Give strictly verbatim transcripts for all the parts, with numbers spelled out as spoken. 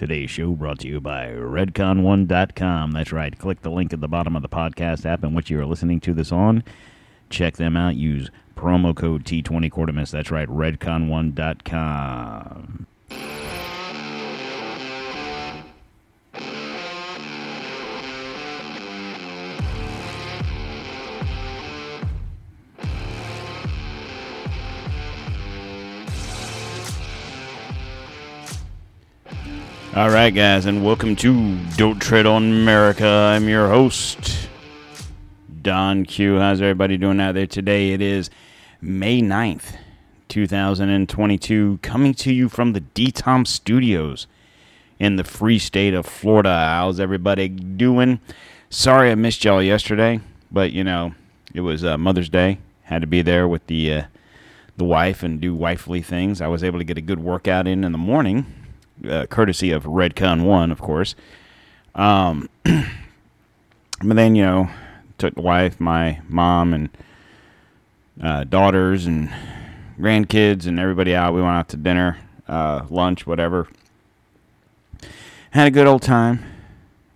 Today's show brought to you by Redcon one dot com. That's right. Click the link at the bottom of the podcast app in which you are listening to this on. Check them out. Use promo code T twenty Quartermiss. That's right. Redcon one dot com. All right, guys, and welcome to Don't Tread on America. I'm your host, Don Q. How's everybody doing out there today? It is May ninth, two thousand twenty-two, coming to you from the D-Tom Studios in the free state of Florida. How's everybody doing? Sorry I missed y'all yesterday, but, you know, it was uh, Mother's Day. Had to be there with the, uh, the wife and do wifely things. I was able to get a good workout in in the morning. Uh, courtesy of Redcon one, of course. Um, but then, you know, took the wife, my mom, and uh, daughters, and grandkids, and everybody out. We went out to dinner, uh, lunch, whatever. Had a good old time,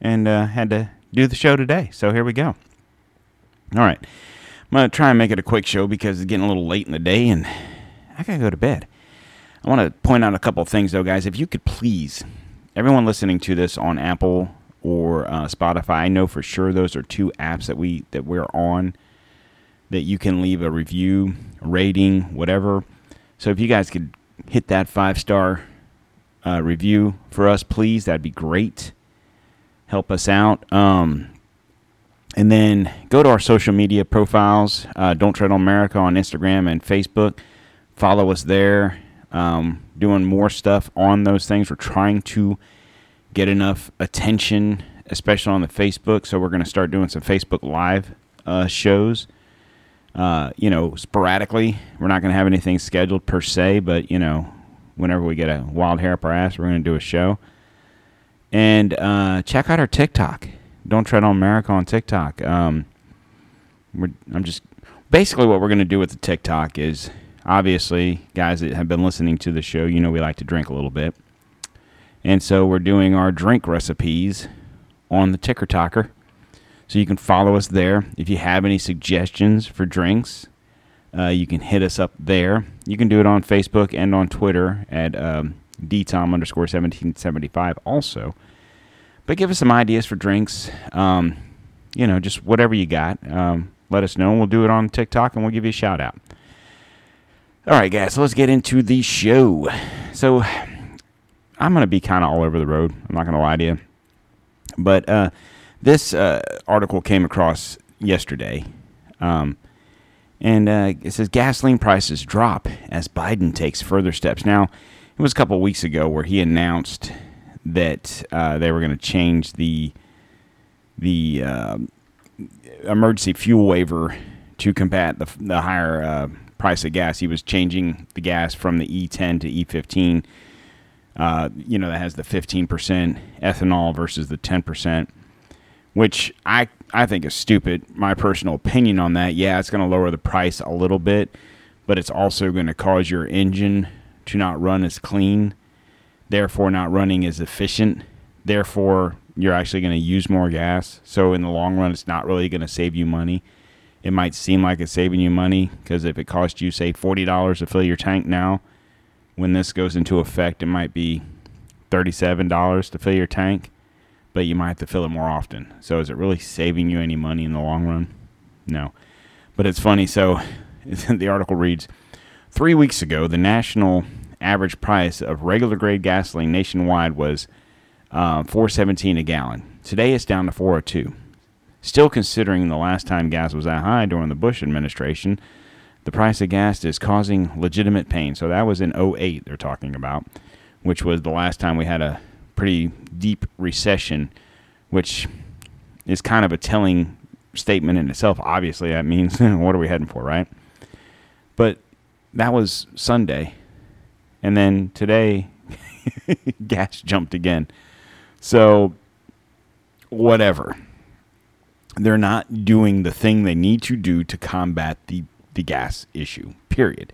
and uh, had to do the show today. So here we go. All right. I'm going to try and make it a quick show because it's getting a little late in the day, and I got to go to bed. I want to point out a couple of things, though, guys. If you could please, everyone listening to this on Apple or uh, Spotify, I know for sure those are two apps that, we, that we're on that you can leave a review, a rating, whatever. So if you guys could hit that five-star uh, review for us, please, that'd be great. Help us out. Um, and then go to our social media profiles, uh, Don't Tread on America on Instagram and Facebook. Follow us there. Um, doing more stuff on those things. We're trying to get enough attention, especially on the Facebook. So we're going to start doing some Facebook Live uh, shows, uh, you know, sporadically. We're not going to have anything scheduled per se, but, you know, whenever we get a wild hair up our ass, we're going to do a show. And uh, check out our TikTok. Don't Tread on America on TikTok. Um, we're, I'm just basically what we're going to do with the TikTok is... Obviously, guys that have been listening to the show, you know we like to drink a little bit. And so we're doing our drink recipes on the Ticker Talker. So you can follow us there. If you have any suggestions for drinks, uh, you can hit us up there. You can do it on Facebook and on Twitter at um, DTom underscore seventeen seventy-five also. But give us some ideas for drinks. Um, you know, just whatever you got. Um, let us know, and we'll do it on TikTok, and we'll give you a shout-out. All right, guys, so let's get into the show. So I'm going to be kind of all over the road. I'm not going to lie to you. But uh, this uh, article came across yesterday. Um, and uh, it says gasoline prices drop as Biden takes further steps. Now, it was a couple weeks ago where he announced that uh, they were going to change the, the uh, emergency fuel waiver to combat the, the higher... Uh, price of gas. He was changing the gas from the E ten to E fifteen. Uh, you know, that has the fifteen percent ethanol versus the ten percent, which I, I think is stupid. My personal opinion on that, yeah, it's going to lower the price a little bit, but it's also going to cause your engine to not run as clean, therefore not running as efficient, therefore you're actually going to use more gas. So in the long run, it's not really going to save you money. It might seem like it's saving you money because if it costs you, say, forty dollars to fill your tank now, when this goes into effect, it might be thirty-seven dollars to fill your tank, but you might have to fill it more often. So is it really saving you any money in the long run? No. But it's funny. So the article reads, three weeks ago, the national average price of regular grade gasoline nationwide was uh, four seventeen a gallon. Today it's down to four oh two. Still considering the last time gas was that high during the Bush administration, the price of gas is causing legitimate pain. So that was in oh eight they're talking about, which was the last time we had a pretty deep recession, which is kind of a telling statement in itself. Obviously, that means what are we heading for, right? But that was Sunday. And then today, gas jumped again. So whatever. They're not doing the thing they need to do to combat the, the gas issue, period.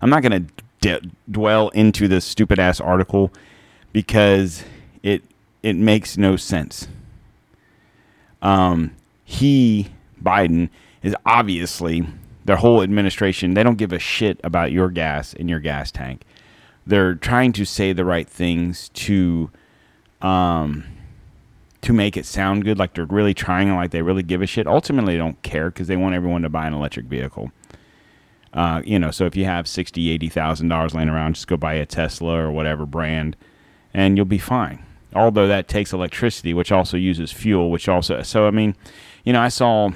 I'm not going to d- dwell into this stupid-ass article because It it makes no sense. Um, he, Biden, is obviously, their whole administration, they don't give a shit about your gas in your gas tank. They're trying to say the right things to um, to make it sound good, like they're really trying and like they really give a shit. Ultimately, they don't care because they want everyone to buy an electric vehicle. Uh, you know, so if you have sixty thousand dollars, eighty thousand dollars laying around, just go buy a Tesla or whatever brand, and you'll be fine. Although that takes electricity, which also uses fuel, which also... So, I mean, you know, I saw,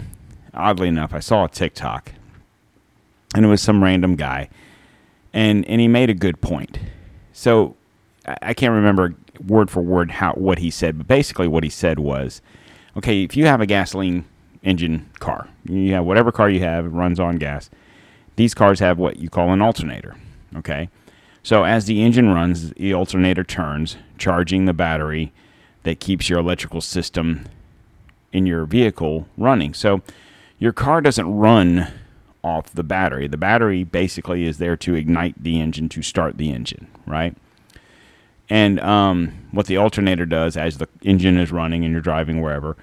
oddly enough, I saw a TikTok, and it was some random guy, and, and he made a good point. So I can't remember word for word how what he said, but basically what he said was, okay, if you have a gasoline engine car, you have whatever car you have, it runs on gas. These cars have what you call an alternator, okay? So as the engine runs, the alternator turns, charging the battery that keeps your electrical system in your vehicle running. So your car doesn't run off the battery. The battery basically is there to ignite the engine, to start the engine, right? And um, what the alternator does as the engine is running and you're driving wherever,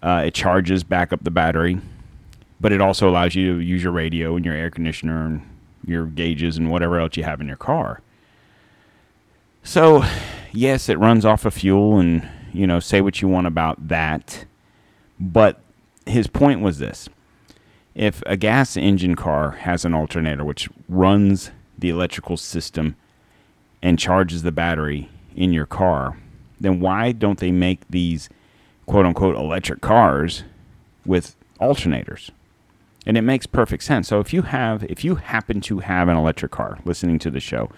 uh, it charges back up the battery. But it also allows you to use your radio and your air conditioner and your gauges and whatever else you have in your car. So, yes, it runs off of fuel and, you know, say what you want about that. But his point was this. If a gas engine car has an alternator which runs the electrical system and charges the battery in your car, then why don't they make these, quote-unquote, electric cars with alternators? And it makes perfect sense. So if you have, if you happen to have an electric car listening to the show,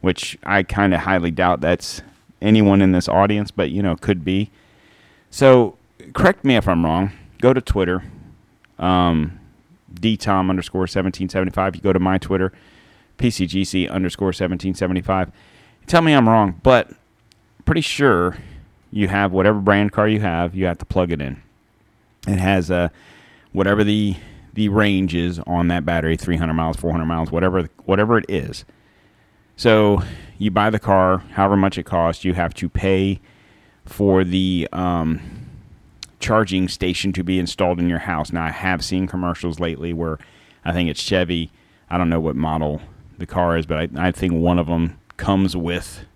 which I kind of highly doubt that's anyone in this audience, but, you know, could be. So correct me if I'm wrong. Go to Twitter, um, D-Tom underscore seventeen seventy-five. You go to my Twitter, P C G C underscore seventeen seventy-five. Tell me I'm wrong, but pretty sure you have whatever brand car you have, you have to plug it in. It has a, whatever the... the range is on that battery, three hundred miles, four hundred miles, whatever whatever it is. So you buy the car, however much it costs, you have to pay for the um, charging station to be installed in your house. Now, I have seen commercials lately where I think it's Chevy. I don't know what model the car is, but I, I think one of them comes with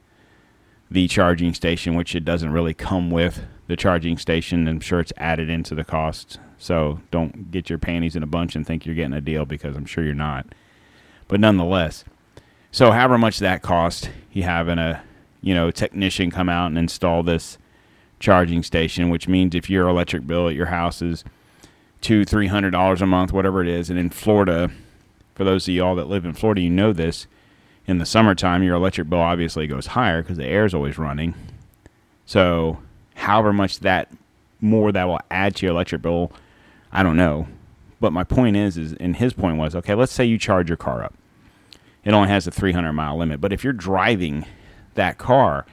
the charging station, which it doesn't really come with the charging station. I'm sure it's added into the cost. So don't get your panties in a bunch and think you're getting a deal, because I'm sure you're not. But nonetheless, so however much that cost, you having a, you know, technician come out and install this charging station, which means if your electric bill at your house is two, three hundred dollars a month, whatever it is, and in Florida, for those of y'all that live in Florida, you know this, in the summertime, your electric bill obviously goes higher because the air is always running. So however much that more that will add to your electric bill, I don't know. But my point is, is, and his point was, okay, let's say you charge your car up. It only has a three hundred mile limit. But if you're driving that car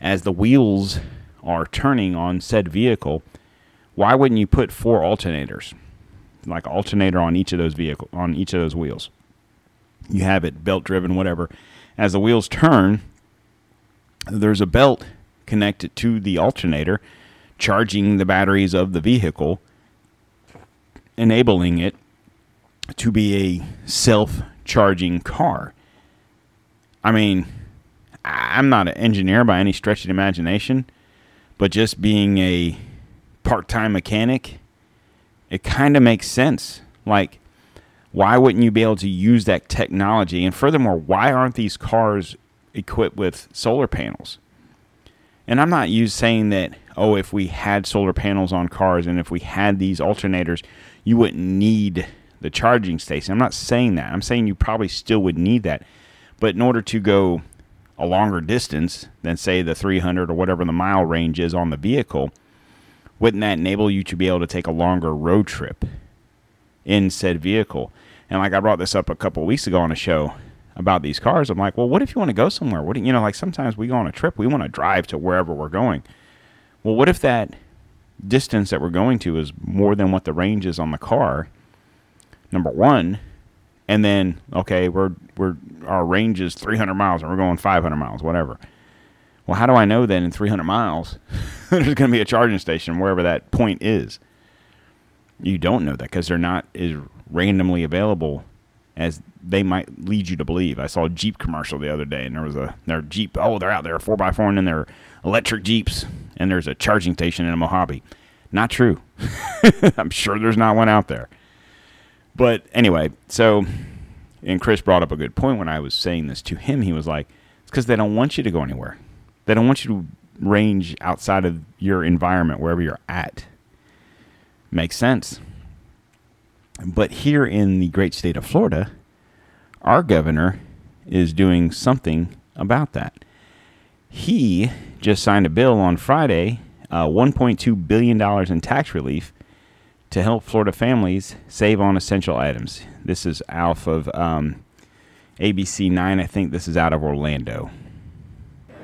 as the wheels are turning on said vehicle, why wouldn't you put four alternators, like alternator on each of those vehicle, on each of those wheels? You have it belt driven, whatever. As the wheels turn, there's a belt connected to the alternator, charging the batteries of the vehicle, enabling it to be a self-charging car. I mean, I'm not an engineer by any stretch of the imagination, but just being a part-time mechanic, it kind of makes sense. Like, why wouldn't you be able to use that technology? And furthermore, why aren't these cars equipped with solar panels? And I'm not used saying that, oh, if we had solar panels on cars and if we had these alternators, you wouldn't need the charging station. I'm not saying that. I'm saying you probably still would need that. But in order to go a longer distance than, say, the three hundred or whatever the mile range is on the vehicle, wouldn't that enable you to be able to take a longer road trip in said vehicle? And like I brought this up a couple of weeks ago on a show about these cars. I'm like, well, what if you want to go somewhere? What do, you know, like sometimes we go on a trip, we want to drive to wherever we're going. Well, what if that distance that we're going to is more than what the range is on the car? Number one, and then okay, we're we're our range is three hundred miles and we're going five hundred miles, whatever. Well, how do I know that in three hundred miles there's going to be a charging station wherever that point is? You don't know that because they're not as randomly available as they might lead you to believe. I saw a Jeep commercial the other day, and there was a their Jeep. Oh, they're out there, four by four, and then they're electric Jeeps, and there's a charging station in a Mojave. Not true. I'm sure there's not one out there. But anyway, so, and Chris brought up a good point when I was saying this to him. He was like, it's because they don't want you to go anywhere. They don't want you to range outside of your environment, wherever you're at. Makes sense. But here in the great state of Florida, our governor is doing something about that. He just signed a bill on Friday, uh, one point two billion dollars in tax relief to help Florida families save on essential items. This is out of um, A B C nine. I think this is out of Orlando.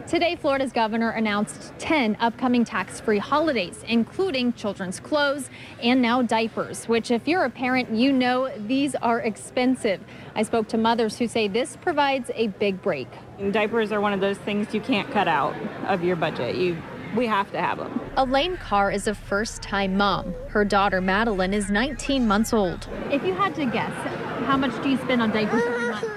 Today, Florida's governor announced ten upcoming tax-free holidays, including children's clothes and now diapers, which if you're a parent, you know these are expensive. I spoke to mothers who say this provides a big break. Diapers are one of those things you can't cut out of your budget. You, we have to have them. Elaine Carr is a first-time mom. Her daughter, Madeline, is nineteen months old. If you had to guess, how much do you spend on diapers every month?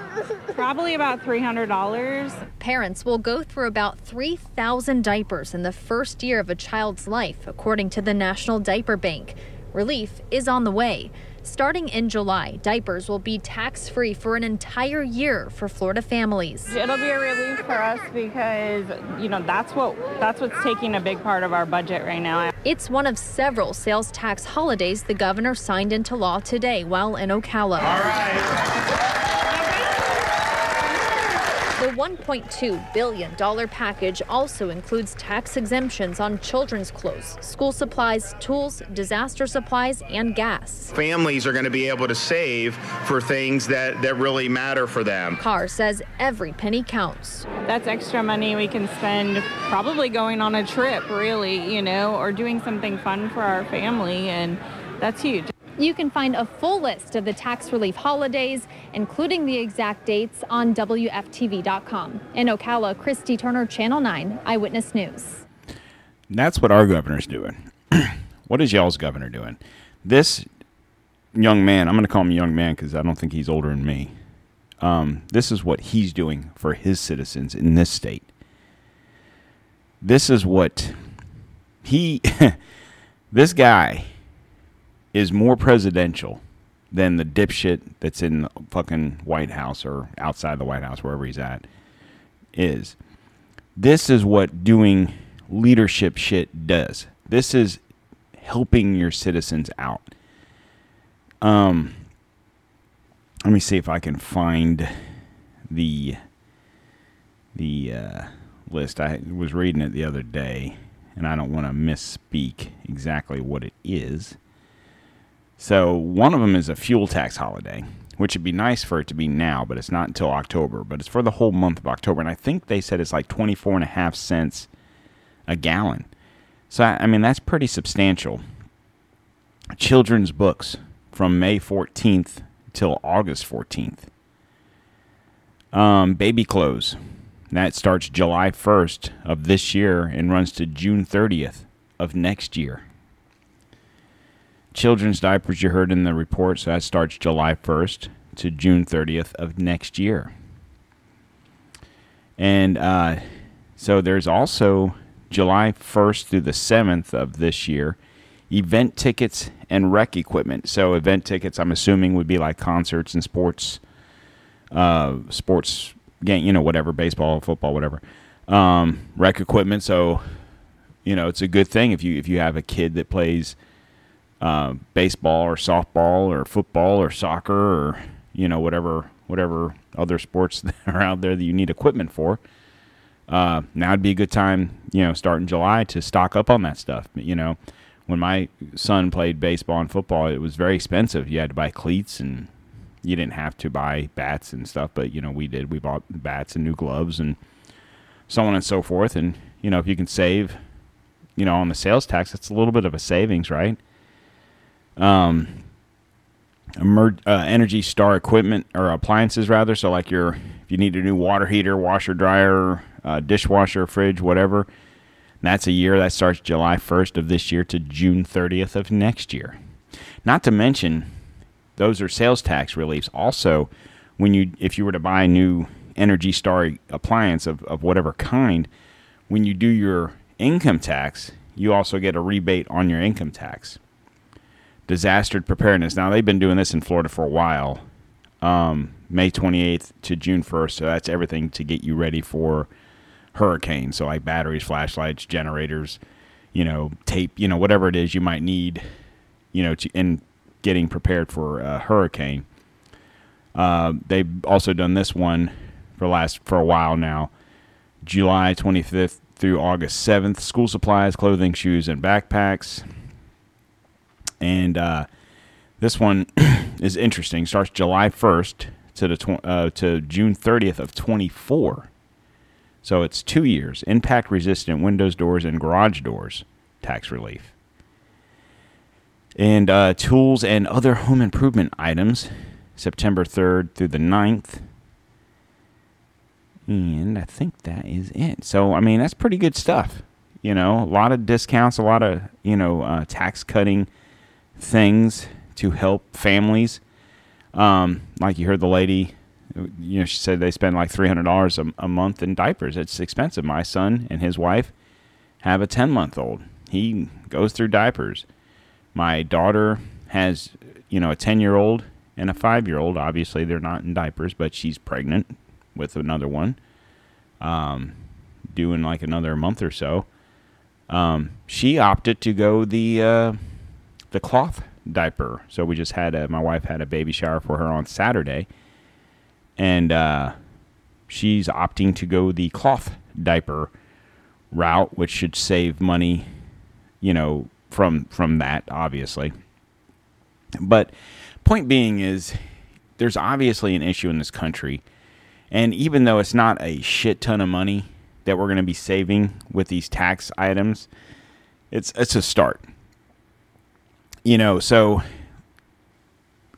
Probably about three hundred dollars. Parents will go through about three thousand diapers in the first year of a child's life, according to the National Diaper Bank. Relief is on the way. Starting in July, diapers will be tax-free for an entire year for Florida families. It'll be a relief for us because, you know, that's what that's what's taking a big part of our budget right now. It's one of several sales tax holidays the governor signed into law today while in Ocala. All right. The one point two billion dollars package also includes tax exemptions on children's clothes, school supplies, tools, disaster supplies, and gas. Families are going to be able to save for things that, that really matter for them. Carr says every penny counts. That's extra money we can spend probably going on a trip, really, you know, or doing something fun for our family, and that's huge. You can find a full list of the tax relief holidays, including the exact dates, on W F T V dot com. In Ocala, Christy Turner, Channel nine, Eyewitness News. That's what our governor's doing. What is y'all's governor doing? This young man, I'm going to call him a young man because I don't think he's older than me. Um, this is what he's doing for his citizens in this state. This is what he, this guy is more presidential than the dipshit that's in the fucking White House or outside the White House, wherever he's at, is. This is what doing leadership shit does. This is helping your citizens out. Um, let me see if I can find the the uh, list. I was reading it the other day, and I don't want to misspeak exactly what it is. So one of them is a fuel tax holiday, which would be nice for it to be now, but it's not until October. But it's for the whole month of October. And I think they said it's like twenty-four and a half cents a gallon. So, I mean, that's pretty substantial. Children's books from May fourteenth till August fourteenth. Um, baby clothes. That starts July first of this year and runs to June thirtieth of next year. Children's diapers, you heard in the report, so that starts July first to June thirtieth of next year. And uh, so there's also July first through the seventh of this year, event tickets and rec equipment. So event tickets, I'm assuming, would be like concerts and sports, uh, sports game, you know, whatever, baseball, football, whatever. Um, rec equipment, so, you know, it's a good thing if you if you have a kid that plays Uh, baseball or softball or football or soccer or, you know, whatever whatever other sports that are out there that you need equipment for. Uh, now would be a good time, you know, starting July to stock up on that stuff. You know, when my son played baseball and football, it was very expensive. You had to buy cleats, and you didn't have to buy bats and stuff, but, you know, we did. We bought bats and new gloves and so on and so forth. And, you know, if you can save, you know, on the sales tax, it's a little bit of a savings, right? Um, emer- uh, Energy Star equipment or appliances, rather. So like your, if you need a new water heater, washer, dryer, uh, dishwasher, fridge, whatever, that's a year. That starts July first of this year to June thirtieth of next year. Not to mention, those are sales tax reliefs. Also, when you, if you were to buy a new Energy Star appliance of, of whatever kind, when you do your income tax, you also get a rebate on your income tax. Disaster preparedness. Now, they've been doing this in Florida for a while, um, May twenty-eighth to June first. So that's everything to get you ready for hurricanes. So like batteries, flashlights, generators, you know, tape, you know, whatever it is you might need, you know, to, in getting prepared for a hurricane. Uh, they've also done this one for last for a while now, July twenty-fifth through August seventh. School supplies, clothing, shoes, and backpacks. And uh, this one is interesting. Starts July first to the tw- uh, to June thirtieth of twenty-four. So it's two years. Impact-resistant windows, doors, and garage doors tax relief. And uh, tools and other home improvement items, September third through the ninth. And I think that is it. So, I mean, that's pretty good stuff. You know, a lot of discounts, a lot of, you know, uh, tax-cutting things to help families. Um, like you heard the lady, you know, she said they spend like three hundred dollars a, a month in diapers. It's expensive. My son and his wife have a ten-month-old. He goes through diapers. My daughter has, you know, a ten-year-old and a five-year-old. Obviously, they're not in diapers, but she's pregnant with another one, um, due in like another month or so. Um, she opted to go the uh, the cloth diaper. So we just had a, my wife had a baby shower for her on Saturday, and uh, she's opting to go the cloth diaper route, which should save money, you know, from from that, obviously. But point being is, there's obviously an issue in this country, and even though it's not a shit ton of money that we're going to be saving with these tax items, it's it's a start. You know, so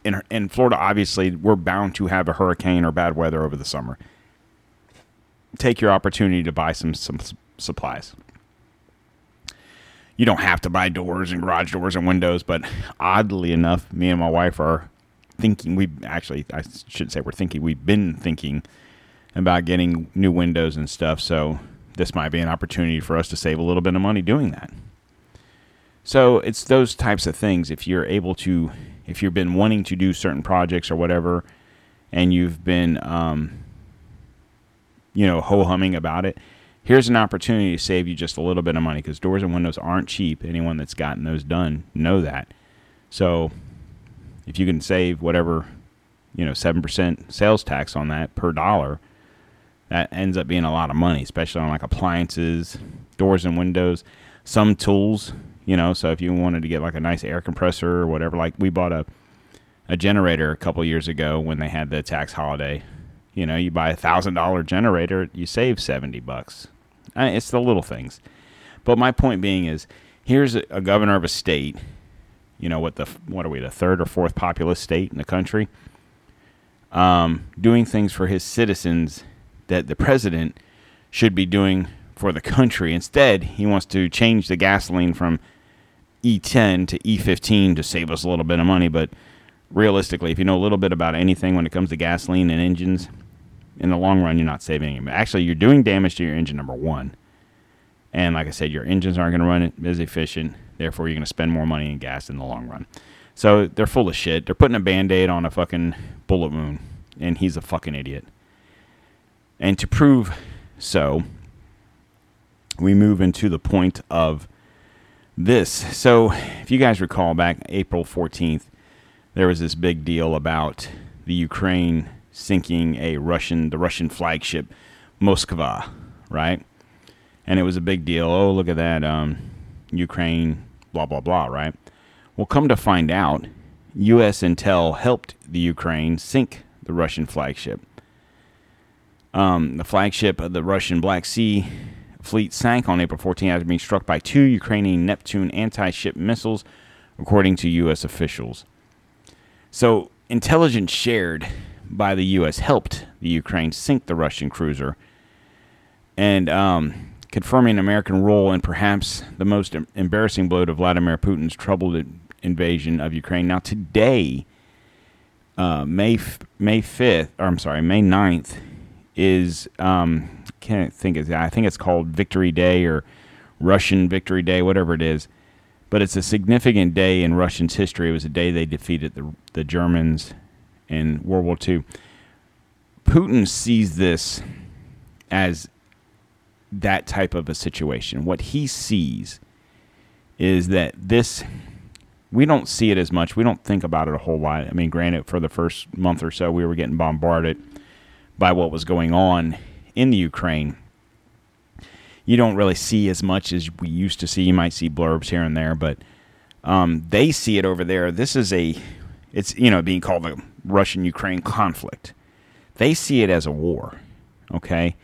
in in Florida, obviously, we're bound to have a hurricane or bad weather over the summer. Take your opportunity to buy some some supplies. You don't have to buy doors and garage doors and windows, but oddly enough, me and my wife are thinking, we actually, I shouldn't say we're thinking, we've been thinking about getting new windows and stuff, so this might be an opportunity for us to save a little bit of money doing that. So it's those types of things. If you're able to, if you've been wanting to do certain projects or whatever, and you've been, um, you know, ho-humming about it, here's an opportunity to save you just a little bit of money, because doors and windows aren't cheap. Anyone that's gotten those done know that. So if you can save whatever, you know, seven percent sales tax on that per dollar, that ends up being a lot of money, especially on like appliances, doors and windows, some tools, you know. So if you wanted to get like a nice air compressor or whatever, like we bought a, a generator a couple years ago when they had the tax holiday. You know, you buy a one thousand dollars generator, you save seventy bucks. I mean, it's the little things. But my point being is, here's a, a governor of a state, you know, what the what are we, the third or fourth populous state in the country, um, doing things for his citizens that the president should be doing for the country. Instead, he wants to change the gasoline from E ten to E fifteen to save us a little bit of money. But realistically, if you know a little bit about anything when it comes to gasoline and engines, in the long run, you're not saving them. Actually, you're doing damage to your engine, number one. And like I said, your engines aren't going to run as efficient. Therefore, you're going to spend more money in gas in the long run. So they're full of shit. They're putting a Band-Aid on a fucking bullet wound. And he's a fucking idiot. And to prove so, we move into the point of this. So if you guys recall back April fourteenth, there was this big deal about the Ukraine sinking a Russian, the Russian flagship, Moskva, right? And it was a big deal. Oh, look at that, um, Ukraine, blah, blah, blah, right? Well, come to find out, U S intel helped the Ukraine sink the Russian flagship. Um, the flagship of the Russian Black Sea Fleet sank on April fourteenth after being struck by two Ukrainian Neptune anti-ship missiles, according to U S officials. So Intelligence shared by the U S helped the Ukraine sink the Russian cruiser, and um, confirming American role in perhaps the most embarrassing blow to Vladimir Putin's troubled invasion of Ukraine. Now today, uh, May f- May fifth, or I'm sorry, May ninth is um, can't think of, I think it's called Victory Day or Russian Victory Day, whatever it is. But it's a significant day in Russians' history. It was a day they defeated the the Germans in World War Two. Putin sees this as that type of a situation. What he sees is that this, we don't see it as much. We don't think about it a whole lot. I mean, granted, for the first month or so, we were getting bombarded by what was going on in the Ukraine. You don't really see as much as we used to see. You might see blurbs here and there, but um, they see it over there. This is a, it's, you know, being called the Russian-Ukraine conflict. They see it as a war, okay?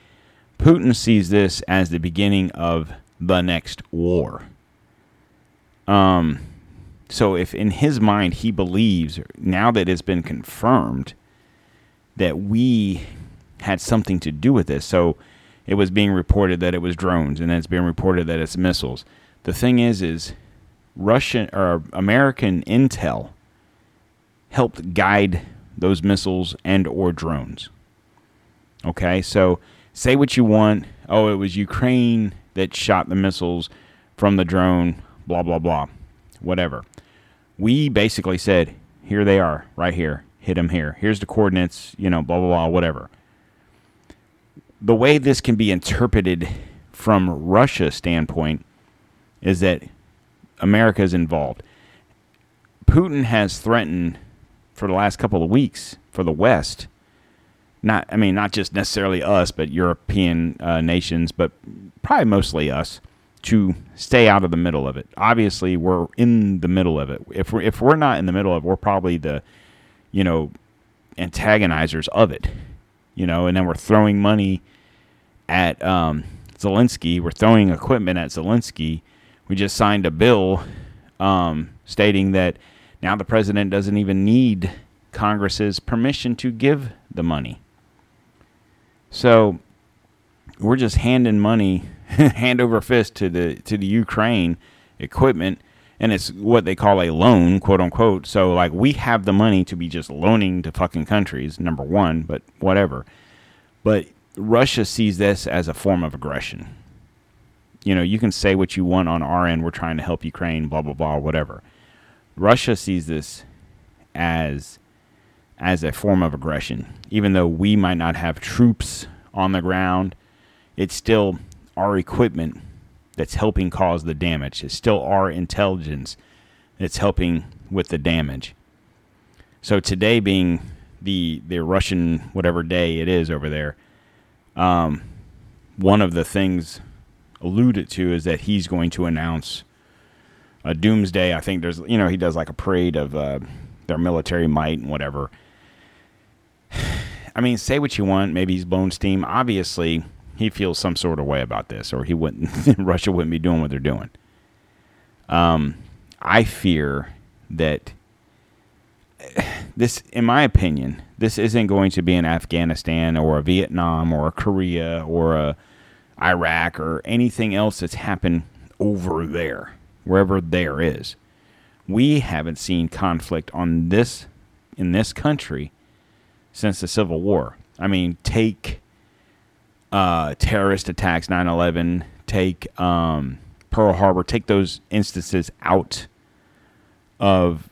Putin sees this as the beginning of the next war. Um, so if in his mind he believes, now that it's been confirmed, that we had something to do with this, so it was being reported that it was drones, and then it's being reported that it's missiles. The thing is, is Russian or American intel helped guide those missiles and or drones. Okay, so say what you want. Oh, it was Ukraine that shot the missiles from the drone, blah, blah, blah, whatever. We basically said, here they are, right here. Hit them here. Here's the coordinates, you know, blah, blah, blah, whatever. The way this can be interpreted from Russia's standpoint is that America is involved. Putin has threatened for the last couple of weeks for the West, not I mean, not just necessarily us, but European uh, nations, but probably mostly us, to stay out of the middle of it. Obviously, we're in the middle of it. If we're, if we're not in the middle of it, we're probably the, you know, antagonizers of it. You know, and then we're throwing money at um, Zelensky. We're throwing equipment at Zelensky. We just signed a bill um, stating that now the president doesn't even need Congress's permission to give the money. So we're just handing money, hand over fist, to the to the Ukraine equipment, and it's what they call a loan, quote unquote. So, like, we have the money to be just loaning to fucking countries, number one, but whatever. But Russia sees this as a form of aggression. You know, you can say what you want on our end. We're trying to help Ukraine, blah, blah, blah, whatever. Russia sees this as, as a form of aggression. Even though we might not have troops on the ground, it's still our equipment that's helping cause the damage. It's still our intelligence that's helping with the damage. So today being the the Russian whatever day it is over there, um, one of the things alluded to is that he's going to announce a doomsday. I think there's, you know, he does like a parade of uh, their military might and whatever. I mean, say what you want. Maybe he's blown steam. Obviously, he feels some sort of way about this, or he wouldn't. Russia wouldn't be doing what they're doing. Um, I fear that this, in my opinion, this isn't going to be an Afghanistan or a Vietnam or a Korea or a Iraq or anything else that's happened over there, wherever there is. We haven't seen conflict on this in this country since the Civil War. I mean, take. Uh, terrorist attacks, nine eleven, take um, Pearl Harbor, take those instances out of,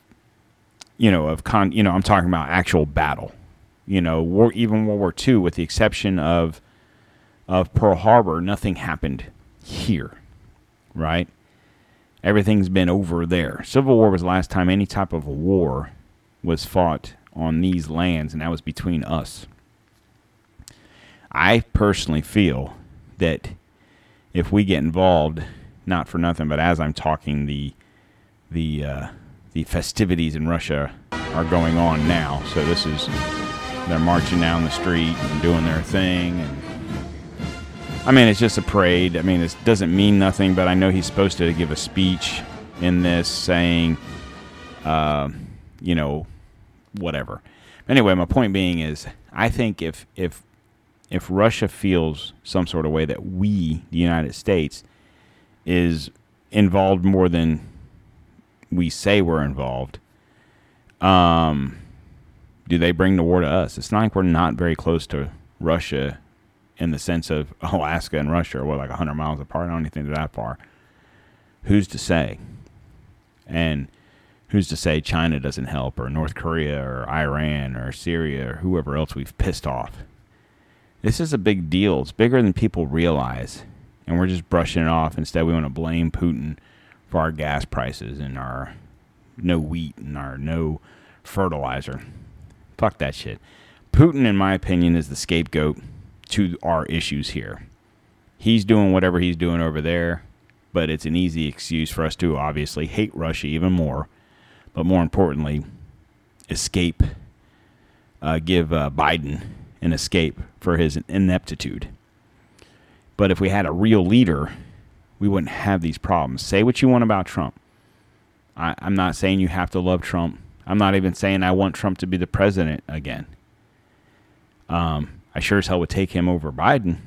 you know, of con. You know, I'm talking about actual battle. You know, war, even World War Two, with the exception of of Pearl Harbor, nothing happened here, right? Everything's been over there. Civil War was the last time any type of war was fought on these lands, and that was between us. I personally feel that if we get involved, not for nothing, but as I'm talking, the the uh, the festivities in Russia are going on now. So this is, they're marching down the street and doing their thing. And I mean, it's just a parade. I mean, it doesn't mean nothing, but I know he's supposed to give a speech in this saying, uh, you know, whatever. Anyway, my point being is, I think if if if Russia feels some sort of way that we, the United States, is involved more than we say we're involved, um, do they bring the war to us? It's not like we're not very close to Russia in the sense of Alaska and Russia are, what, like one hundred miles apart? I don't even think they're that far. Who's to say? And who's to say China doesn't help, or North Korea, or Iran, or Syria, or whoever else we've pissed off? This is a big deal. It's bigger than people realize, and we're just brushing it off. Instead, we want to blame Putin for our gas prices and our no wheat and our no fertilizer. Fuck that shit. Putin, in my opinion, is the scapegoat to our issues here. He's doing whatever he's doing over there, but it's an easy excuse for us to obviously hate Russia even more. But more importantly, escape, uh, give uh, Biden an escape for his ineptitude. But if we had a real leader, we wouldn't have these problems. Say what you want about Trump. I, I'm not saying you have to love Trump. I'm not even saying I want Trump to be the president again. Um, I sure as hell would take him over Biden,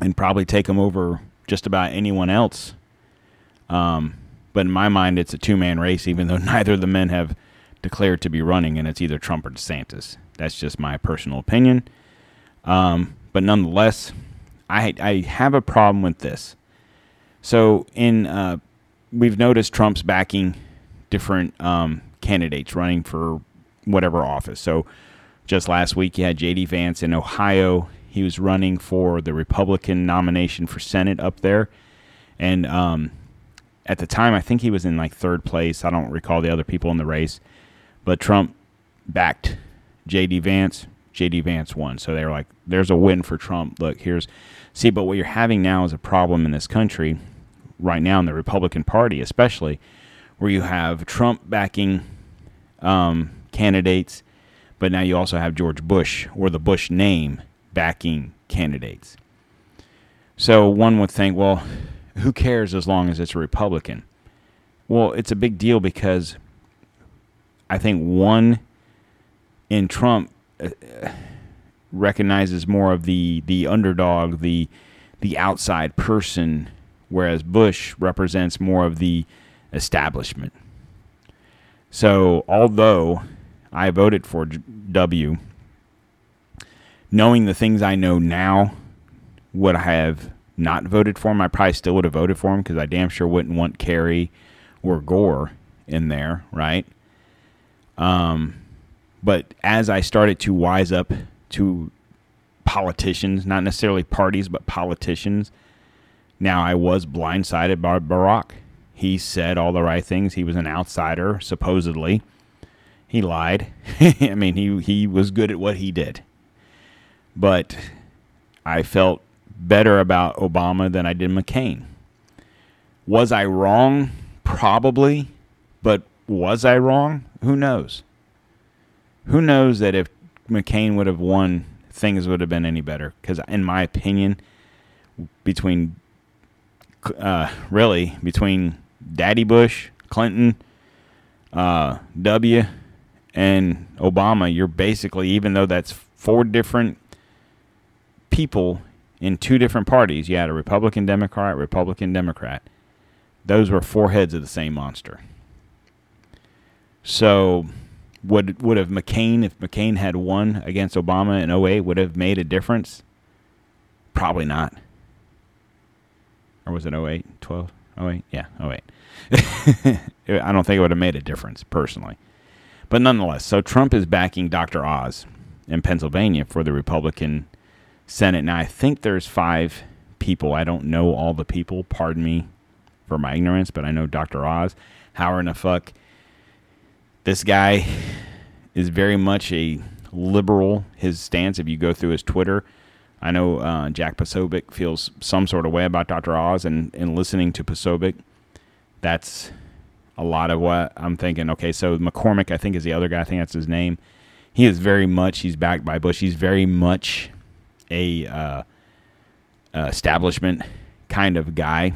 and probably take him over just about anyone else. Um But in my mind, it's a two-man race, even though neither of the men have declared to be running, and it's either Trump or DeSantis. That's just my personal opinion. Um, but nonetheless, I, I have a problem with this. So in uh, we've noticed Trump's backing different um, candidates running for whatever office. So just last week, you had J D Vance in Ohio. He was running for the Republican nomination for Senate up there, and um at the time, I think he was in like third place. I don't recall the other people in the race, but Trump backed J D Vance. J D Vance won. So they were like, there's a win for Trump. Look, here's, see, but what you're having now is a problem in this country right now, in the Republican Party especially, where you have Trump backing um, candidates, but now you also have George Bush, or the Bush name, backing candidates. So one would think, well, who cares as long as it's a Republican? Well, it's a big deal, because I think one in Trump uh, recognizes more of the, the underdog, the the outside person, whereas Bush represents more of the establishment. So although I voted for W, knowing the things I know now, would I have not voted for him? I probably still would have voted for him, because I damn sure wouldn't want Kerry or Gore in there, right? Um, but as I started to wise up to politicians, not necessarily parties, but politicians, now I was blindsided by Barack. He said all the right things. He was an outsider, supposedly. He lied. I mean, he, he was good at what he did. But I felt better about Obama than I did McCain. Was I wrong? Probably. But was I wrong? Who knows? Who knows that if McCain would have won, things would have been any better? Because in my opinion, between, uh, really, between Daddy Bush, Clinton, uh, W, and Obama, you're basically, even though that's four different people in two different parties, you had a Republican, Democrat, Republican, Democrat. Those were four heads of the same monster. So would would have McCain, if McCain had won against Obama in oh eight, would have made a difference? Probably not. Or was it oh eight, twelve, oh eight? Yeah, oh eight. I don't think it would have made a difference, personally. But nonetheless, so Trump is backing Doctor Oz in Pennsylvania for the Republican Senate. Now, I think there's five people. I don't know all the people. Pardon me for my ignorance, but I know Doctor Oz. How in the fuck? This guy is very much a liberal, his stance, if you go through his Twitter. I know uh, Jack Posobiec feels some sort of way about Doctor Oz, and, and listening to Posobiec, that's a lot of what I'm thinking. Okay, so McCormick, I think, is the other guy. I think that's his name. He is very much, he's backed by Bush. He's very much a uh, establishment kind of guy.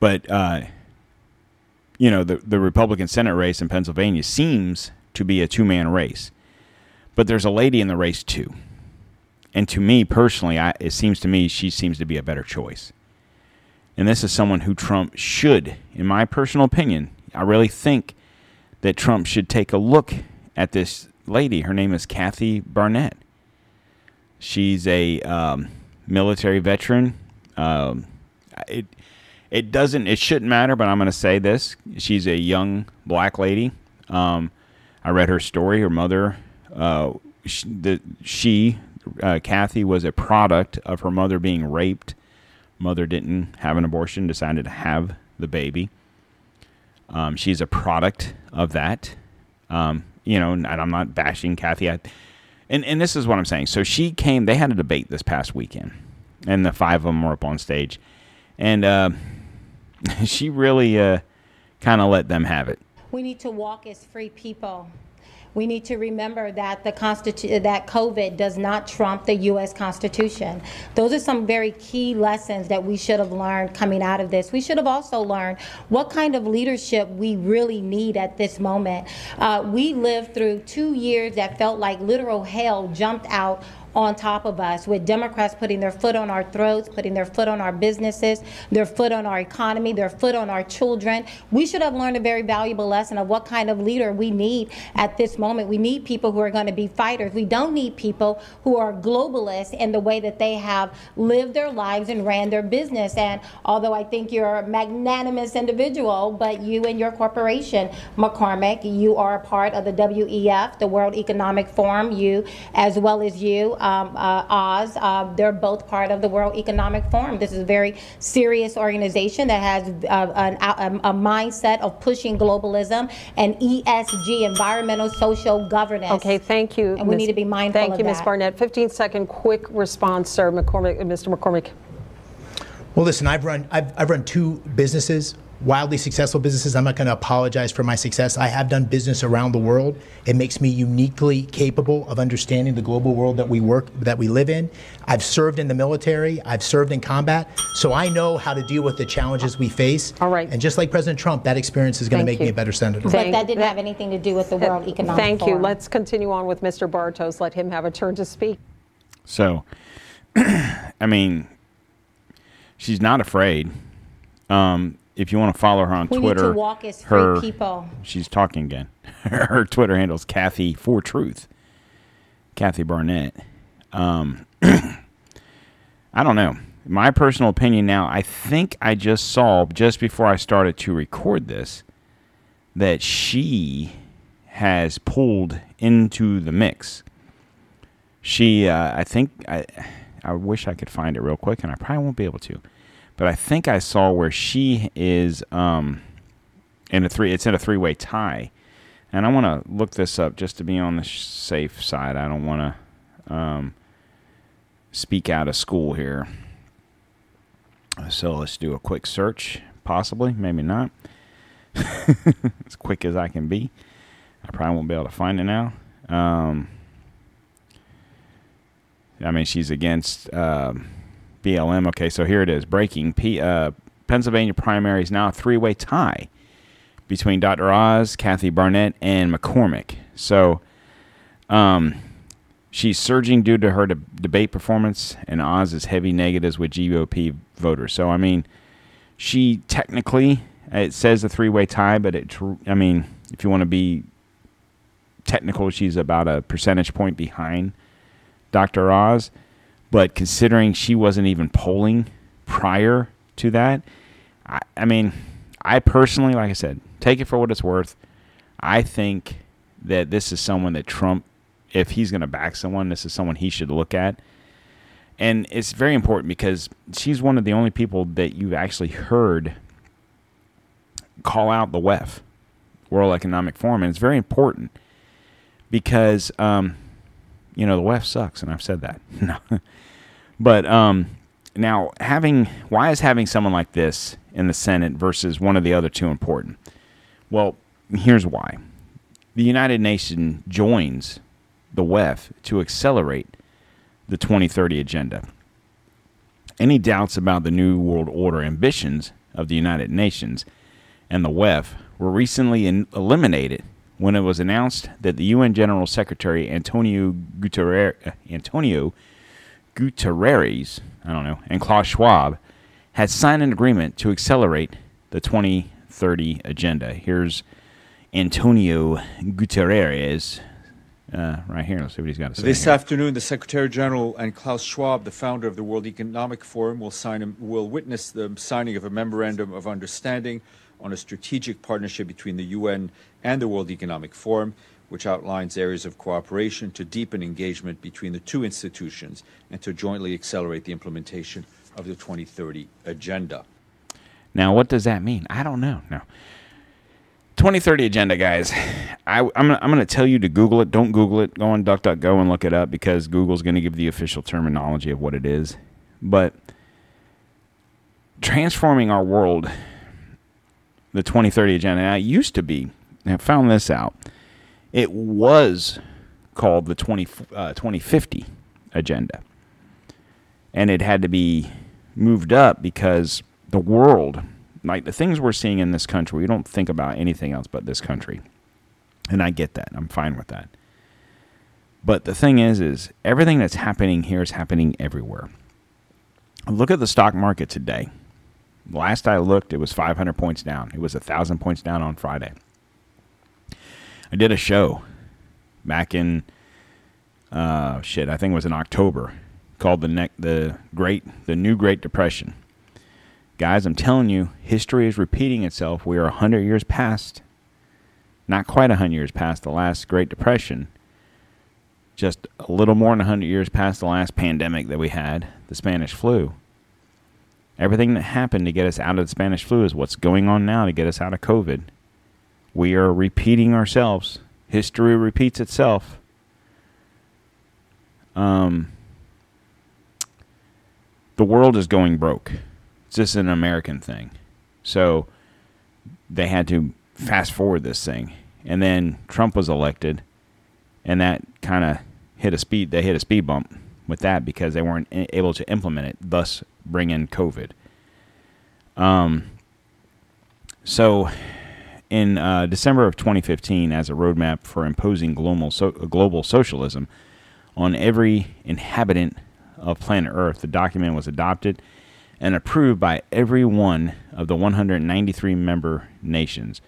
But, uh, you know, the, the Republican Senate race in Pennsylvania seems to be a two-man race. But there's a lady in the race, too. And to me, personally, I, it seems to me she seems to be a better choice. And this is someone who Trump should, in my personal opinion, I really think that Trump should take a look at this lady. Her name is Kathy Barnette. She's a um, military veteran. Um, it it doesn't it shouldn't matter, but I'm going to say this: she's a young black lady. Um, I read her story. Her mother, uh, she, the, she uh, Kathy, was a product of her mother being raped. Mother didn't have an abortion, decided to have the baby. Um, she's a product of that. Um, you know, and I'm not bashing Kathy. I, And and this is what I'm saying. So she came, they had a debate this past weekend, and the five of them were up on stage. And uh, she really uh, kind of let them have it. We need to walk as free people. We need to remember that the Constitu- that COVID does not trump the U S Constitution. Those are some very key lessons that we should have learned coming out of this. We should have also learned what kind of leadership we really need at this moment. Uh, we lived through two years that felt like literal hell jumped out on top of us, with Democrats putting their foot on our throats, putting their foot on our businesses, their foot on our economy, their foot on our children. We should have learned a very valuable lesson of what kind of leader we need at this moment. We need people who are going to be fighters. We don't need people who are globalists in the way that they have lived their lives and ran their business. And although I think you're a magnanimous individual, but you and your corporation, McCormick, you are a part of the W E F, the World Economic Forum, you as well as you, Um, uh, Oz, uh, they're both part of the World Economic Forum. This is a very serious organization that has uh, an, a, a mindset of pushing globalism and E S G, environmental, social governance. Okay, thank you. And we Miz need to be mindful thank of you, that. Thank you, Miz Barnette. fifteen-second quick response, sir, McCormick, Mister McCormick. Well, listen, I've run, I've, I've run two businesses, wildly successful businesses. I'm not going to apologize for my success. I have done business around the world. It makes me uniquely capable of understanding the global world that we work, that we live in. I've served in the military. I've served in combat. So I know how to deal with the challenges we face. All right. And just like President Trump, that experience is going thank to make you. me a better senator. But that didn't have anything to do with the World Economic Thank Forum. you. Let's continue on with Mister Bartos. Let him have a turn to speak. So, I mean, she's not afraid. Um, If you want to follow her on we Twitter, need to walk as free her, people. She's talking again. Her Twitter handle is Kathy for Truth, Kathy Barnette. Um, I don't know. My personal opinion now, I think I just saw, just before I started to record this, that she has pulled into the mix. She, uh, I think, I, I wish I could find it real quick, and I probably won't be able to. But I think I saw where she is um, in a three. It's in a three-way tie, and I want to look this up just to be on the sh- safe side. I don't want to um, speak out of school here. So let's do a quick search, possibly, maybe not, as quick as I can be. I probably won't be able to find it now. Um, I mean, she's against. Uh, B L M. Okay, so here it is. Breaking. P, uh, Pennsylvania primary is now a three-way tie between Doctor Oz, Kathy Barnette, and McCormick. So um, she's surging due to her de- debate performance, and Oz's heavy negatives with G O P voters. So, I mean, she technically, it says a three-way tie, but it. I mean, if you want to be technical, she's about a percentage point behind Doctor Oz. But considering she wasn't even polling prior to that, I, I mean, I personally, like I said, take it for what it's worth. I think that this is someone that Trump, if he's going to back someone, this is someone he should look at. And it's very important because she's one of the only people that you've actually heard call out the W E F, World Economic Forum. And it's very important because, um, you know, the W E F sucks, and I've said that. No. But um, now, having why is having someone like this in the Senate versus one of the other two important? Well, here's why. The United Nations joins the W E F to accelerate the twenty thirty agenda. Any doubts about the New World Order ambitions of the United Nations and the W E F were recently in- eliminated when it was announced that the U N General Secretary Antonio Guterres, Antonio Guterres, I don't know, and Klaus Schwab had signed an agreement to accelerate the twenty thirty agenda. Here's Antonio Guterres. Uh, right here, let's see what he's got to say. This here. afternoon, the Secretary General and Klaus Schwab, the founder of the World Economic Forum, will sign. A, will witness the signing of a memorandum of understanding on a strategic partnership between the U N and the World Economic Forum, which outlines areas of cooperation to deepen engagement between the two institutions and to jointly accelerate the implementation of the twenty thirty agenda. Now, what does that mean? I don't know. No. twenty thirty agenda, guys. I, I'm gonna, I'm going to tell you to Google it. Don't Google it. Go on DuckDuckGo and look it up, because Google's going to give the official terminology of what it is. But transforming our world, the twenty thirty agenda. Now, it used to be, and I found this out, it was called the twenty, uh, twenty fifty agenda. And it had to be moved up because the world, like the things we're seeing in this country, we don't think about anything else but this country. And I get that. I'm fine with that. But the thing is, is everything that's happening here is happening everywhere. Look at the stock market today. Last I looked, it was five hundred points down. It was one thousand points down on Friday. I did a show back in, uh, shit, I think it was in October, called the ne- the Great, the New Great Depression. Guys, I'm telling you, history is repeating itself. We are one hundred years past, not quite one hundred years past the last Great Depression, just a little more than one hundred years past the last pandemic that we had, the Spanish flu. Everything that happened to get us out of the Spanish flu is what's going on now to get us out of COVID. We are repeating ourselves. History repeats itself. Um, the world is going broke. It's just an American thing. So they had to fast forward this thing. And then Trump was elected, and that kind of hit a speed, they hit a speed bump with that because they weren't able to implement it, thus bring in COVID. Um. So in uh, December of twenty fifteen, as a roadmap for imposing global, so- global socialism on every inhabitant of planet Earth, the document was adopted and approved by every one of the one hundred ninety-three member nations.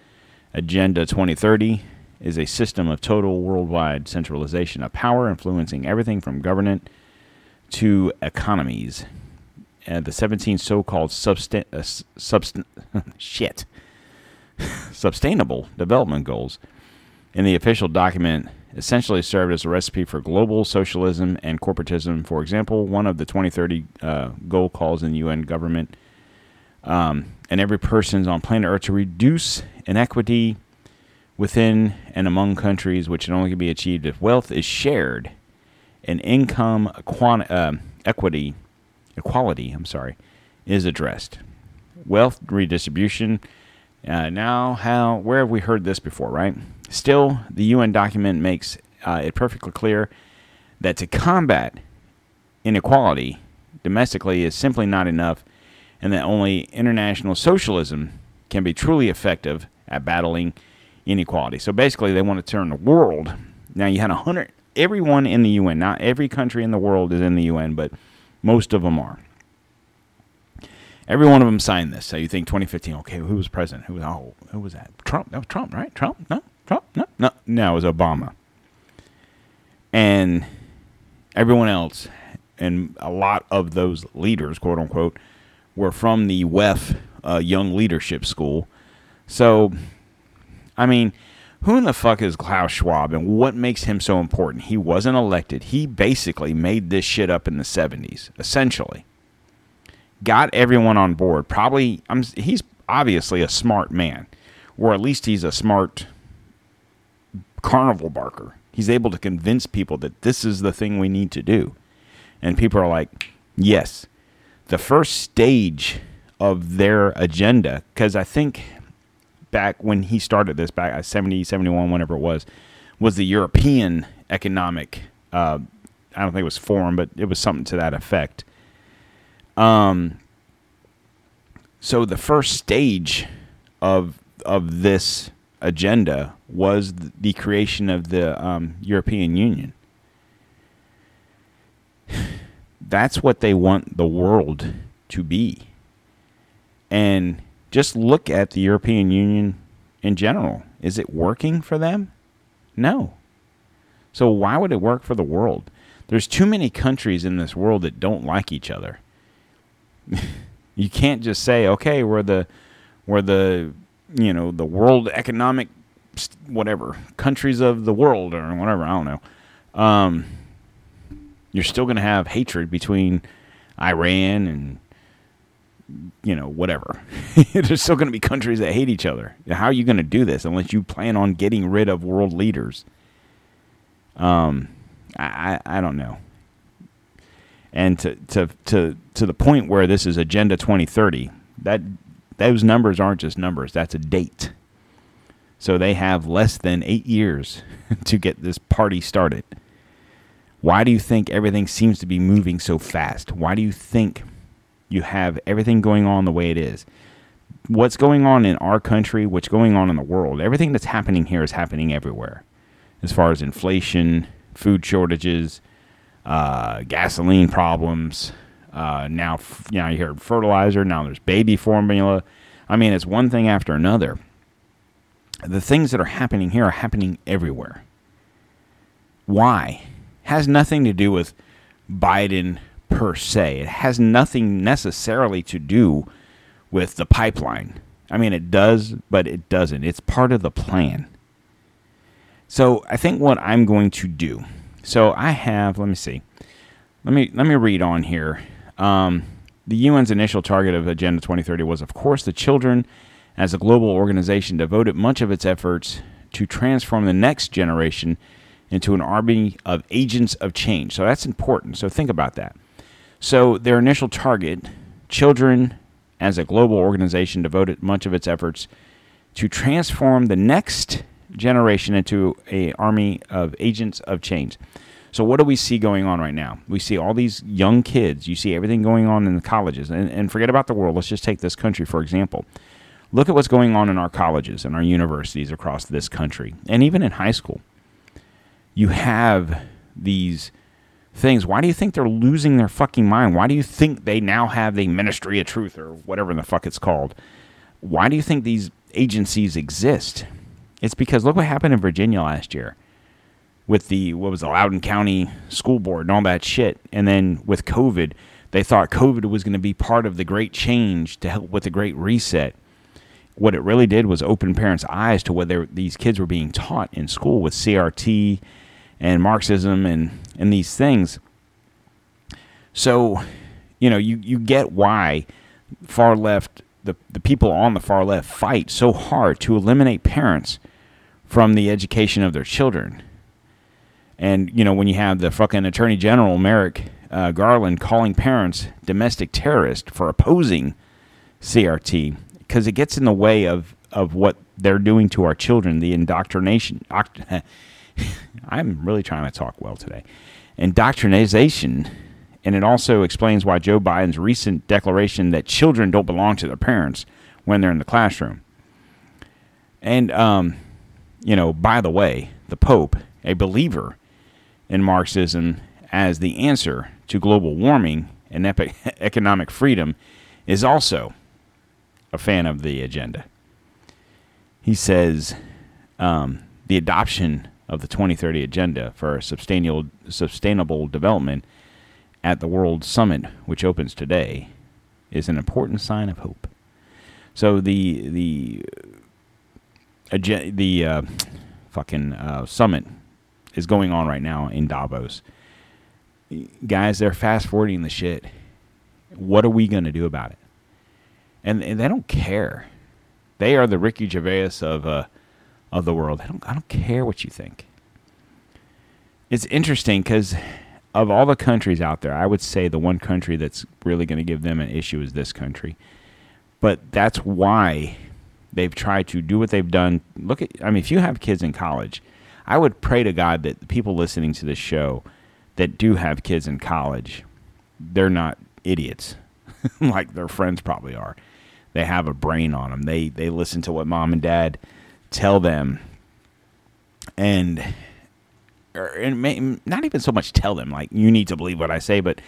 Agenda twenty thirty is a system of total worldwide centralization of power, influencing everything from government to economies. Uh, the seventeen so-called substan- uh, substan- shit. sustainable development goals in the official document essentially served as a recipe for global socialism and corporatism. For example, one of the twenty thirty uh, goal calls in the U N government um, and every person's on planet Earth to reduce inequity within and among countries, which can only be achieved if wealth is shared and income equan- uh, equity equality. I'm sorry, is addressed. Wealth redistribution. Uh, now, how? Where have we heard this before, right? Still, the U N document makes uh, it perfectly clear that to combat inequality domestically is simply not enough, and that only international socialism can be truly effective at battling inequality. So basically, they want to turn the world. Now, you had one hundred, everyone in the U N, not every country in the world is in the U N, but most of them are. Every one of them signed this. So you think twenty fifteen, okay, who was president? Who was, oh, who was that? Trump. That was Trump, right? Trump? No, Trump? No, no. No, it was Obama. And everyone else, and a lot of those leaders, quote unquote, were from the W E F, uh, Young Leadership School. So, I mean, who in the fuck is Klaus Schwab and what makes him so important? He wasn't elected. He basically made this shit up in the seventies, essentially. Got everyone on board. Probably, I'm, he's obviously a smart man, or at least he's a smart carnival barker. He's able to convince people that this is the thing we need to do. And people are like, yes. The first stage of their agenda, because I think back when he started this, back at seventy, seventy-one, whenever it was, was the European Economic, uh, I don't think it was Forum, but it was something to that effect. Um, so the first stage of of this agenda was the creation of the um, European Union. That's what they want the world to be. And just look at the European Union in general. Is it working for them? No. So why would it work for the world? There's too many countries in this world that don't like each other. You can't just say, okay, we're the we're the you know, the World Economic whatever, countries of the world or whatever, I don't know. Um, you're still going to have hatred between Iran and, you know, whatever. There's still going to be countries that hate each other. How are you going to do this unless you plan on getting rid of world leaders? Um, I, I, I don't know. And to, to to to the point where this is Agenda twenty thirty, that those numbers aren't just numbers. That's a date. So they have less than eight years to get this party started. Why do you think everything seems to be moving so fast? Why do you think you have everything going on the way it is? What's going on in our country, what's going on in the world, everything that's happening here is happening everywhere. As far as inflation, food shortages, Uh, gasoline problems. Uh, now, f- you know, you heard fertilizer. Now there's baby formula. I mean, it's one thing after another. The things that are happening here are happening everywhere. Why? Has nothing to do with Biden per se. It has nothing necessarily to do with the pipeline. I mean, it does, but it doesn't. It's part of the plan. So I think what I'm going to do. So I have, let me see, let me let me read on here. Um, the U N's initial target of Agenda twenty thirty was, of course, the children. As a global organization devoted much of its efforts to transform the next generation into an army of agents of change. So that's important. So think about that. So their initial target, children, as a global organization devoted much of its efforts to transform the next generation into a army of agents of change. So what do we see going on right now? We see all these young kids. You see everything going on in the colleges. And, and forget about the world. Let's just take this country, for example. Look at what's going on in our colleges and our universities across this country, and even in high school. You have these things. Why do you think they're losing their fucking mind? Why do you think they now have the Ministry of Truth or whatever the fuck it's called? Why do you think these agencies exist? It's because look what happened in Virginia last year with the, what was the Loudoun County School Board and all that shit. And then with COVID, they thought COVID was going to be part of the great change to help with the great reset. What it really did was open parents' eyes to what these kids were being taught in school with C R T and Marxism and, and these things. So, you know, you, you get why far left, the, the people on the far left fight so hard to eliminate parents from the education of their children. And, you know, when you have the fucking Attorney General Merrick uh, Garland calling parents domestic terrorists for opposing C R T, because it gets in the way of, of what they're doing to our children, the indoctrination. Oct- I'm really trying to talk well today. Indoctrination. And it also explains why Joe Biden's recent declaration that children don't belong to their parents when they're in the classroom. And, um, you know, by the way, the Pope, a believer in Marxism as the answer to global warming and epi- economic freedom, is also a fan of the agenda. He says um, the adoption of the twenty thirty agenda for sustainable, sustainable development at the World Summit, which opens today, is an important sign of hope. So the the uh, the uh, fucking uh, summit is going on right now in Davos. Guys, they're fast forwarding the shit. What are we going to do about it? And, and they don't care. They are the Ricky Gervais of uh, of the world. They don't. I don't care what you think. It's interesting because, of all the countries out there, I would say the one country that's really going to give them an issue is this country. But that's why they've tried to do what they've done. Look at, I mean, if you have kids in college, I would pray to God that the people listening to this show that do have kids in college, they're not idiots like their friends probably are. They have a brain on them. They they listen to what mom and dad tell them, and or, and may, not even so much tell them like you need to believe what I say, but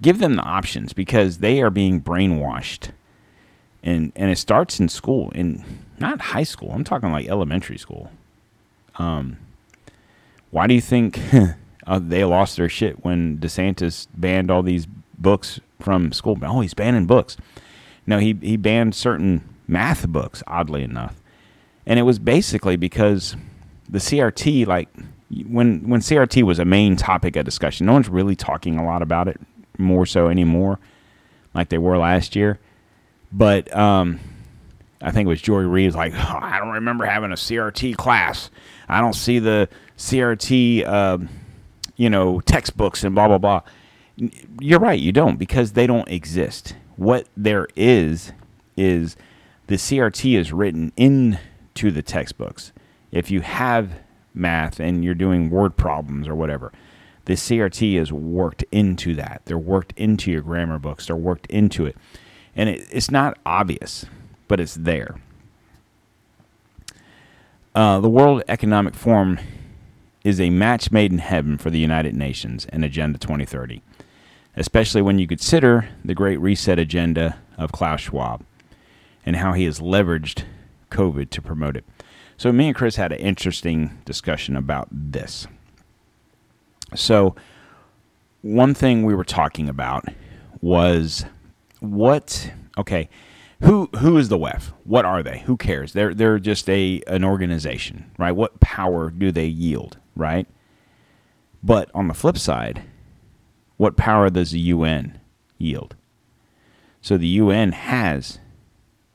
give them the options, because they are being brainwashed, and and it starts in school, in not high school. I'm talking like elementary school. Um, why do you think uh, they lost their shit when DeSantis banned all these books from school? Oh, he's banning books. No, he, he banned certain math books, oddly enough. And it was basically because the C R T, like, when when C R T was a main topic of discussion, no one's really talking a lot about it more so anymore, like they were last year. But um, I think it was Joy Reeves, like, oh, I don't remember having a C R T class. I don't see the C R T, uh, you know, textbooks and blah, blah, blah. You're right, you don't, because they don't exist. What there is, is the C R T is written into the textbooks. If you have math and you're doing word problems or whatever, the C R T is worked into that. They're worked into your grammar books. They're worked into it. And it, it's not obvious, but it's there. Uh, the World Economic Forum is a match made in heaven for the United Nations and Agenda twenty thirty. Especially when you consider the Great Reset agenda of Klaus Schwab and how he has leveraged COVID to promote it. So me and Chris had an interesting discussion about this. So one thing we were talking about was what, okay, who who is the W E F? What are they? Who cares? They're they're just a an organization, right? What power do they yield, right? But on the flip side, what power does the U N yield? So the U N has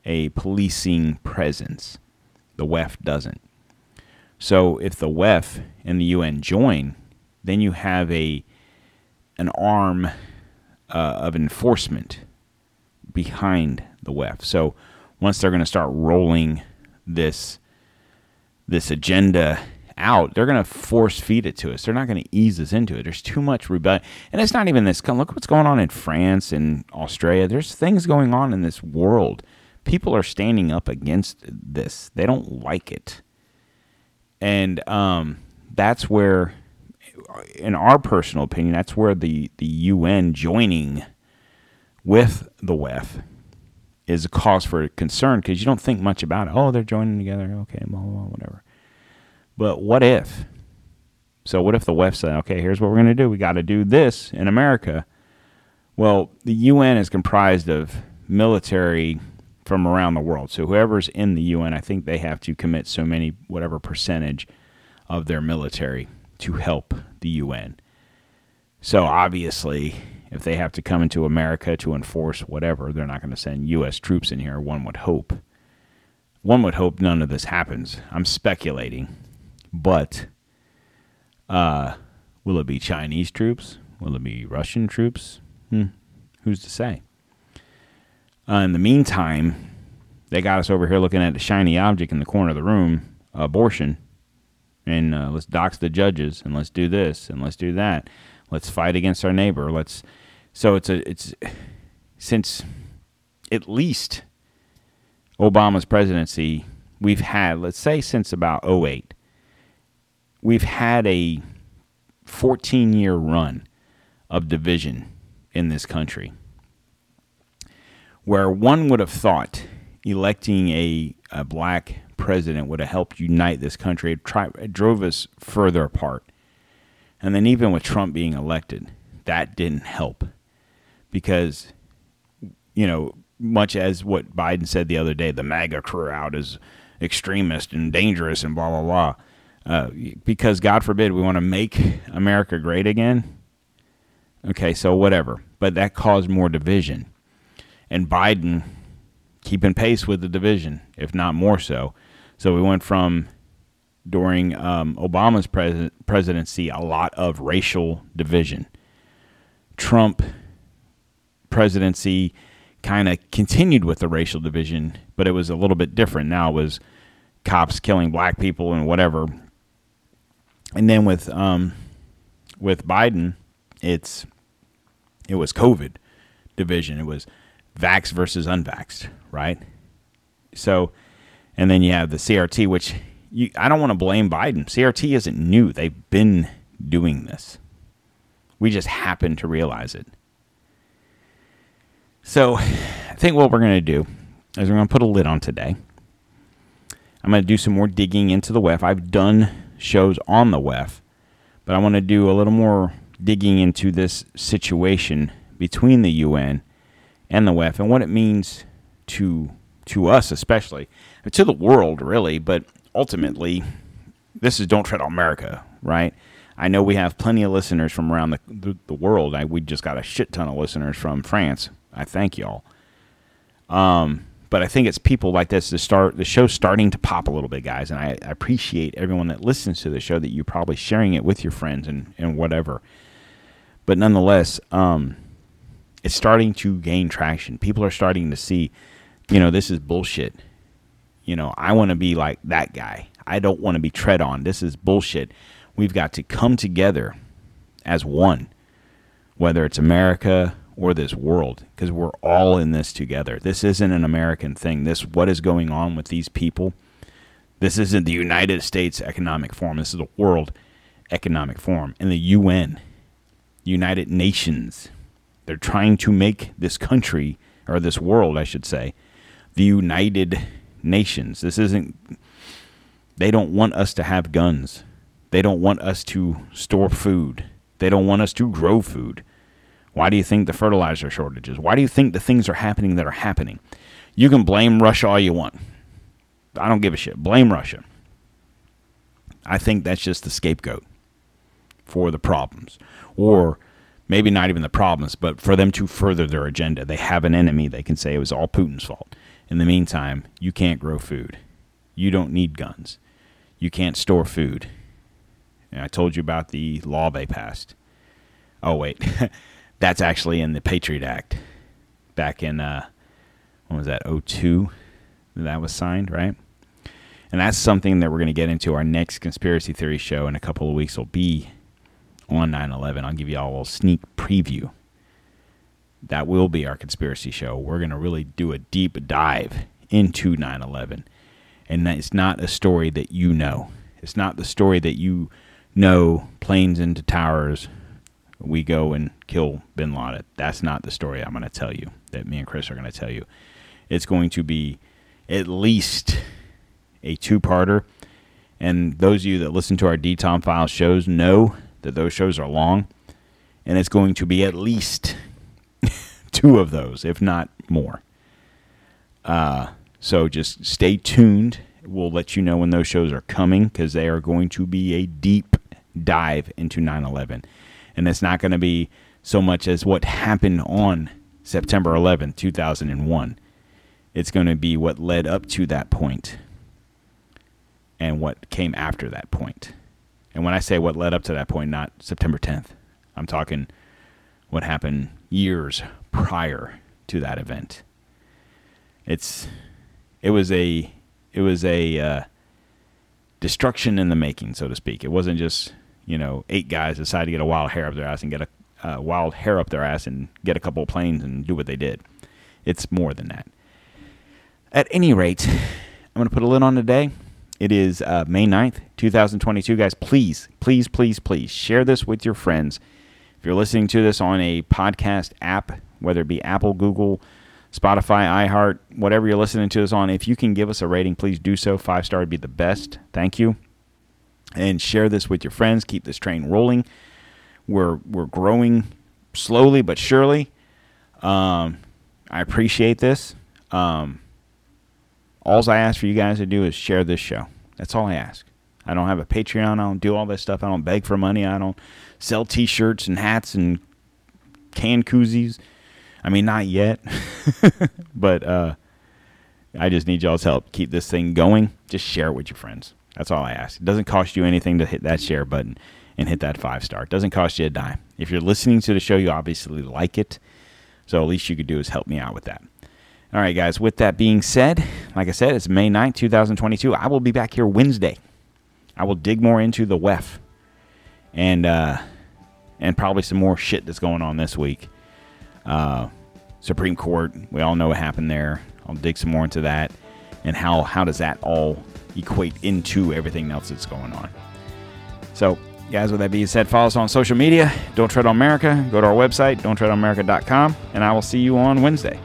a policing presence. The W E F doesn't. So if the W E F and the U N join, then you have a an arm uh, of enforcement behind the W E F. So once they're going to start rolling this this agenda out, they're going to force feed it to us. They're not going to ease us into it. There's too much rebellion. And it's not even this. Look what's going on in France and Australia. There's things going on in this world. People are standing up against this. They don't like it. And um, that's where, in our personal opinion, that's where the, the U N joining with the W E F is a cause for concern, because you don't think much about it. Oh, they're joining together. Okay, blah, blah, blah, whatever. But what if? So what if the W E F said, okay, here's what we're going to do. We got to do this in America. Well, the U N is comprised of military from around the world. So whoever's in the U N, I think they have to commit so many, whatever percentage of their military to help the U N. So obviously, if they have to come into America to enforce whatever, they're not going to send U S troops in here, one would hope. One would hope none of this happens. I'm speculating. But uh, will it be Chinese troops? Will it be Russian troops? Hmm. Who's to say? Uh, in the meantime, they got us over here looking at the shiny object in the corner of the room, abortion. And uh, let's dox the judges, and let's do this, and let's do that. Let's fight against our neighbor. Let's. So it's a it's since at least Obama's presidency, we've had, let's say since about oh eight. We've had a fourteen-year run of division in this country, where one would have thought electing a, a black president would have helped unite this country. It, tri- it drove us further apart. And then even with Trump being elected, that didn't help, because, you know, much as what Biden said the other day, the MAGA crowd is extremist and dangerous and blah, blah, blah. Uh, because, God forbid, we want to make America great again. Okay, so whatever. But that caused more division. And Biden keeping pace with the division, if not more so. So we went from, during um, Obama's pres- presidency, a lot of racial division. Trump presidency kind of continued with the racial division, but it was a little bit different. Now it was cops killing black people and whatever. And then with um, with Biden, it's it was COVID division. It was vax versus unvaxxed, right? So, and then you have the C R T, which you, I don't want to blame Biden. C R T isn't new. They've been doing this. We just happen to realize it. So I think what we're going to do is we're going to put a lid on today. I'm going to do some more digging into the W E F. I've done shows on the W E F, but I want to do a little more digging into this situation between the U N and the W E F and what it means to to us especially, and to the world really, but ultimately this is Don't Tread on America, right? I know we have plenty of listeners from around the, the, the world. I, we just got a shit ton of listeners from France. I thank y'all. Um, but I think it's people like this to start the show starting to pop a little bit, guys. And I, I appreciate everyone that listens to the show, that you're probably sharing it with your friends and, and whatever. But nonetheless, um, it's starting to gain traction. People are starting to see, you know, this is bullshit. You know, I want to be like that guy. I don't want to be tread on. This is bullshit. We've got to come together as one, whether it's America or this world, because we're all in this together. This isn't an American thing. This, what is going on with these people, this isn't the United States Economic Forum. This is the World Economic Forum and the U N, United Nations. They're trying to make this country, or this world, I should say, the United Nations. This isn't, they don't want us to have guns. They don't want us to store food. They don't want us to grow food. Why do you think the fertilizer shortages? Why do you think the things are happening that are happening? You can blame Russia all you want. I don't give a shit. Blame Russia. I think that's just the scapegoat for the problems. Or maybe not even the problems, but for them to further their agenda. They have an enemy. They can say it was all Putin's fault. In the meantime, you can't grow food. You don't need guns. You can't store food. And I told you about the law they passed. Oh, wait. That's actually in the Patriot Act. Back in, uh, when was that, oh two? That was signed, right? And that's something that we're going to get into. Our next conspiracy theory show in a couple of weeks will be on nine eleven. I'll give you all a little sneak preview. That will be our conspiracy show. We're going to really do a deep dive into nine eleven. And it's not a story that you know. It's not the story that you know, planes into towers, we go and kill bin Laden. That's not the story I'm going to tell you, that me and Chris are going to tell you. It's going to be at least a two-parter. And those of you that listen to our D-Tom File shows know that those shows are long. And it's going to be at least two of those, if not more. Uh, so just stay tuned. We'll let you know when those shows are coming, because they are going to be a deep dive into nine eleven. And it's not going to be so much as what happened on September eleventh, two thousand one. It's going to be what led up to that point and what came after that point. And when I say what led up to that point, not September tenth. I'm talking what happened years prior to that event. It's, it was a... It was a uh, destruction in the making, so to speak. It wasn't just, you know, eight guys decide to get a wild hair up their ass and get a uh, wild hair up their ass and get a couple of planes and do what they did. It's more than that. At any rate, I'm going to put a lid on today. It is uh, May ninth, twenty twenty-two. Guys, please, please, please, please share this with your friends. If you're listening to this on a podcast app, whether it be Apple, Google, Spotify, iHeart, whatever you're listening to us on, if you can give us a rating, please do so. Five star would be the best. Thank you. And share this with your friends. Keep this train rolling. We're we're growing slowly but surely. Um, I appreciate this. Um, all I ask for you guys to do is share this show. That's all I ask. I don't have a Patreon. I don't do all this stuff. I don't beg for money. I don't sell T-shirts and hats and canned koozies. I mean, not yet, but uh, I just need y'all's help. Keep this thing going. Just share it with your friends. That's all I ask. It doesn't cost you anything to hit that share button and hit that five star. It doesn't cost you a dime. If you're listening to the show, you obviously like it, so at least you could do is help me out with that. All right, guys, with that being said, like I said, it's May ninth, twenty twenty-two. I will be back here Wednesday. I will dig more into the W E F and, uh, and probably some more shit that's going on this week. Uh, Supreme Court, we all know what happened there. I'll dig some more into that. and how, how does that all equate into everything else that's going on. So, guys, with that being said, follow us on social media, Don't Tread on America. Go to our website, don't tread on america dot com, and I will see you on Wednesday.